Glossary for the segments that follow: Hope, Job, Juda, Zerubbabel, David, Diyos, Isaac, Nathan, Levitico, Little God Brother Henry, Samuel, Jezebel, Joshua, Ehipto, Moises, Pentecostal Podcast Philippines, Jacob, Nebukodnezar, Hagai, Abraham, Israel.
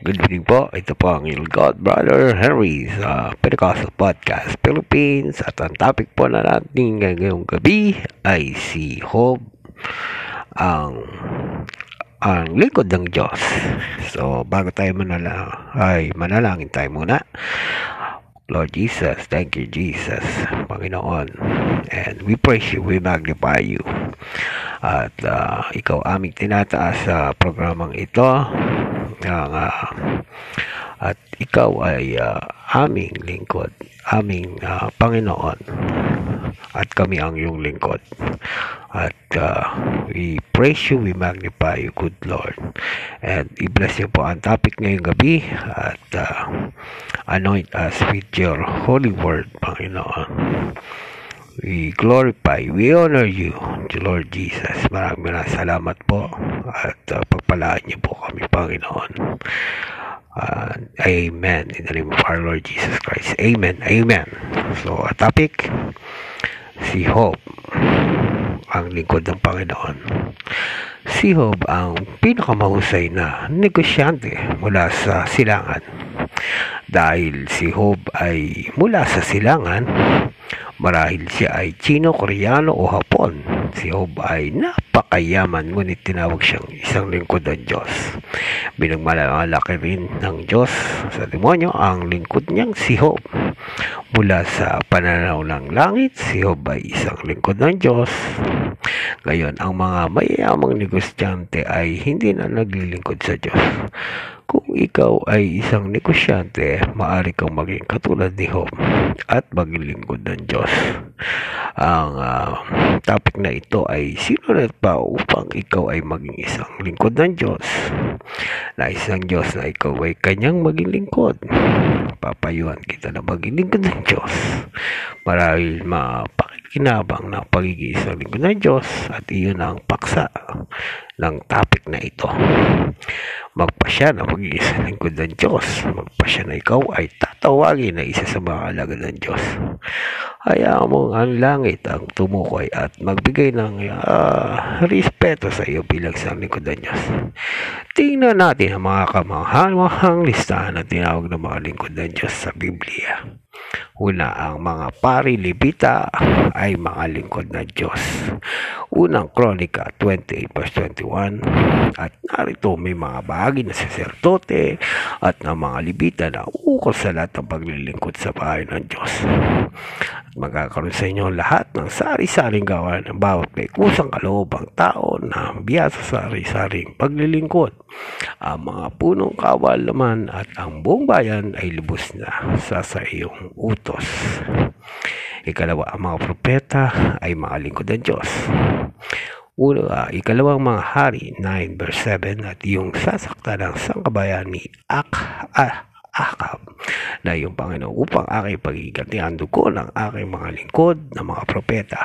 Good evening po, ito po ang Little God Brother Henry sa Pentecostal Podcast Philippines. At ang topic po na natin ngayong gabi ay si Hope, ang lingkod ng Diyos. So bago tayo manalangin tayo muna. Lord Jesus, thank you Jesus, Panginoon. And we praise you, we magnify you. At ikaw aming tinataas sa programang ito. At ikaw ay aming lingkod, aming Panginoon, at kami ang iyong lingkod. At we praise you, we magnify you, good Lord. And i-bless you po ang topic ngayong gabi at anoint us with your holy word, Panginoon. We glorify, we honor you, Lord Jesus. Maraming salamat po at pagpalaan niyo po kami, Panginoon. Amen. In the name of our Lord Jesus Christ. Amen. Amen. So, a topic, si Hope, ang lingkod ng Panginoon. Si Hope ang pinakamahusay na negosyante mula sa silangan. Dahil si Hope ay mula sa silangan, marahil siya ay Chino, Koreano o Hapon. Si Job ay napakayaman, ngunit tinawag siyang isang lingkod ng Diyos. Binagmalaki rin ng Diyos sa demonyo ang lingkod niyang si Job. Mula sa pananaw ng langit, si Job ay isang lingkod ng Diyos. Ngayon, ang mga mayamang negosyante ay hindi na naglilingkod sa Diyos. Kung ikaw ay isang negosyante, maaari kang maging katulad ni Hope at maging lingkod ng Diyos. Ang topic na ito ay sinulat pa upang ikaw ay maging isang lingkod ng Diyos. Nais ng Diyos na ikaw ay kanyang maging lingkod. Papayuhan kita na maging lingkod ng Diyos. Marahil mapakikinabang na pagiging isang lingkod ng Diyos at iyon ang paksa ng topic na ito. Magpasya na maging isang lingkod ng Diyos. Magpasya na ikaw ay tatawagin na isa sa mga alagad ng Diyos. Hayaan mo ang langit ang tumukoy at magbigay ng respeto sa iyo bilang isang lingkod ng Diyos. Tingnan natin ang mga kamangha-manghang listahan na tinawag ng mga lingkod ng Diyos sa Biblia. Una, ang mga pari Levita ay mga lingkod ng Diyos. Unang Kronika 28:21. At narito may mga bahagi na saserdote at ng mga Levita na ukol sa lahat ng paglilingkod sa bahay ng Diyos. At magkakaroon sa inyo lahat ng sari-saring gawa ng bawat may kusang kaloobang tao na biyasa sa sari-saring paglilingkod. Ang mga punong kawal naman at ang buong bayan ay lubos na sa iyong utos. Ikalawa, ang mga propeta ay mga lingkod ng Diyos. Ikalawang mga hari 9:7 at yung sasaktan ng sangkabayan ni Ahab na yung Panginoon upang aking pagigantihan dugo ng aking mga lingkod ng mga propeta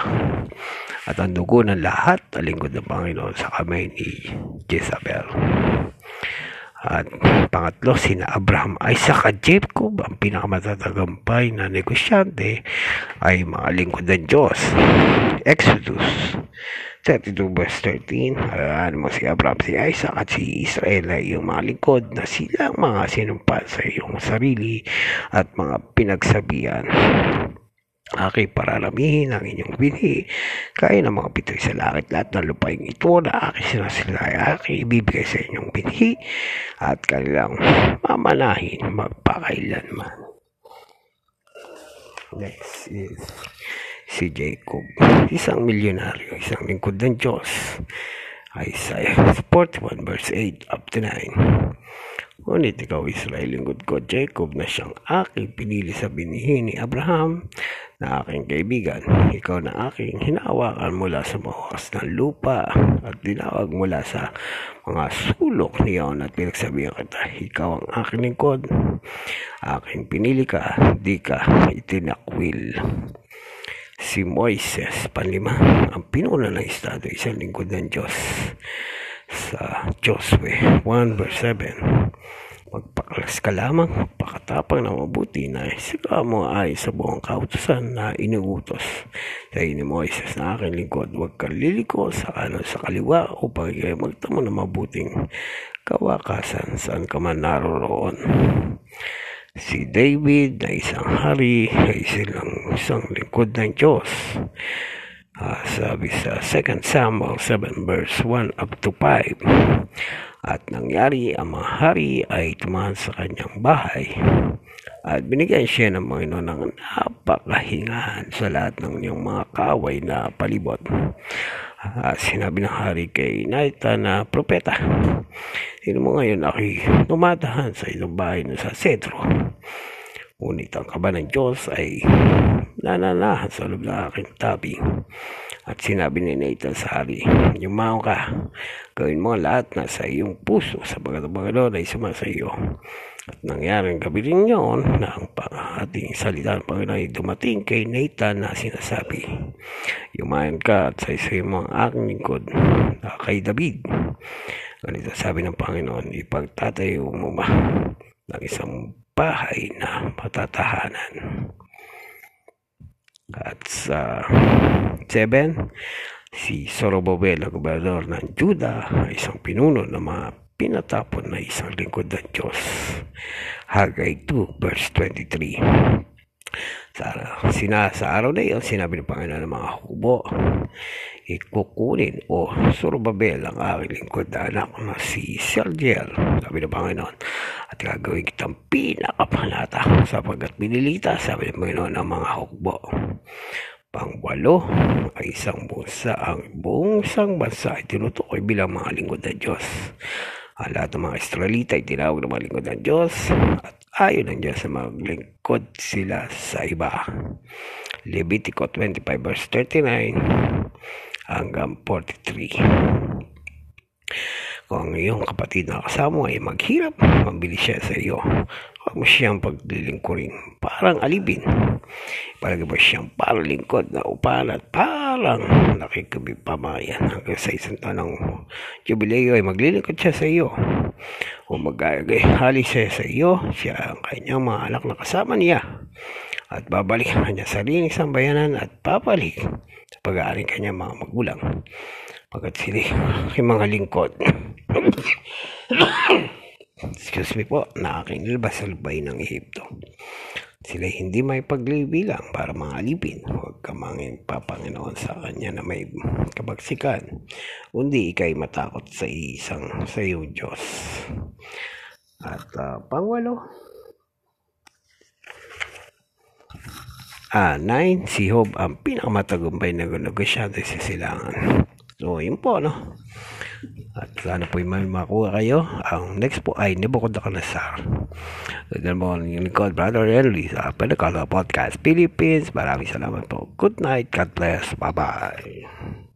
at ang dugo ng lahat na lingkod ng Panginoon sa kamay ni Jezebel. At pangatlo, sina Abraham, Isaac at Jacob, ang pinakamatatagumpay na negosyante, ay mga lingkod ng Diyos. Exodus 32:13, alam mo si Abraham, si Isaac at si Israel ay yung mga lingkod na silang mga sinumpa sa iyong sarili at mga pinagsabihan. Aking pararamihin ang inyong binhi, kaya ng mga pitoy sa langit lahat ng lupaing ito na aking sinasalaya, aking ibibigay sa inyong binhi at kanilang mamanahin magpakailanman. Next is si Jacob, isang milyonaryo, isang lingkod ng Diyos. Isaiah 41:8-9. Ngunit ikaw, Israel, lingkod ko, Jacob, na siyang aking pinili sa binhi ni Abraham, na aking kaibigan. Ikaw na aking hinawakan mula sa mahukas ng lupa at dinawag mula sa mga sulok niyon at pinagsabihan kita, ikaw ang aking lingkod. Aking pinili ka, di ka itinakwil. Si Moises, panlima, ang pinuno ng estado, isang lingkod ng Diyos. Sa Joshua 1:7, magpakalas ka lamang, magpakatapang na mabuti na sila mo ay sa buong kautusan na inuutos sa inyo Moises na aking lingkod. Huwag kang liliko sa kanan sa kaliwa upang magtamo na mabuting kawakasan saan ka man naroroon. Si David na isang hari ay isang lingkod ng Diyos. Sabi sa 2 Samuel 7 verse 1 up to 5. At nangyari ang mga hari ay tumahan sa kanyang bahay. At binigyan siya ng Panginoon ng napakahingahan sa lahat ng iyong mga kaaway na palibot. Sinabi ng hari kay Nathan na propeta, sino mo ngayon ako'y tumatahan sa isang bahay na sa sentro. Ngunit ang kaba ng Diyos ay nananahan sa loob ng aking tabi. At sinabi ni Nathan sa hari, yumao ka, gawin mo lahat na sa iyong puso sa pagkatabangalon ay sumasayo. At nangyari ang gabi rin yun na ang ating salita ng Panginoon ay dumating kay Nathan na sinasabi, yumayan ka at saysay mo ang aking lingkod na kay David. Ganito sabi ng Panginoon, ipagtatayo mo ba ng isang bahay na matatahanan? At sa 7, si Zerubbabel na gobernador ng Juda, isang pinuno na pinatapon na isang lingkod ng Diyos. Hagai 2 verse 23. Sa araw na iyon, sinabi ng Panginoon ng mga hubo, ikukunin o Zerubbabel ang aking lingkod na anak na si Zerubbabel, sabi ng Panginoon, at gagawin kitang pinakapanata sapagkat binilita, sabi ng Panginoon ng mga hubo. Pang-8 ay isang bansa, ang buong isang bansa ay tinutukoy bilang mga lingkod ng Diyos. Lahat ng mga Israelita ay tinawag ng mga lingkod ng Diyos at ayon ng Diyos sa mga lingkod sila sa iba. Levitico 25 verse 39 hanggang 43. Kung ang iyong kapatid na kasama ay maghirap, mabili siya sa iyo. Huwag mo siyang paglilingkurin, parang alipin. Palagi mo siyang parang lingkod na upan at parang nakikipamayan hanggang sa isang tanong jubileo ay maglilingkod siya sa iyo o magagayahali siya sa iyo, siya ang kanyang mga anak na kasama niya at babalik ang kanyang sariling sambayanan at babalik sa pag-aaring kanyang mga magulang pagkat sila yung mga lingkod excuse me po na aking nilabas sa lubay ng Ehipto. Sila hindi may paglibilang para mga alipin. Huwag ka manging papanginoon sa kanya na may kabaksikan. Kundi ika'y matakot sa iyong Diyos. At pang-8. 9, si Job ang pinakamatagumpay na negosyante sa silangan. So, yun po, no? At sana po yung makuha kayo. Ang next po ay Nebukodnezar. Good morning, Little God Brother Henry sa Pentecostal Podcast Philippines. Maraming salamat po. Good night. God bless. Bye-bye.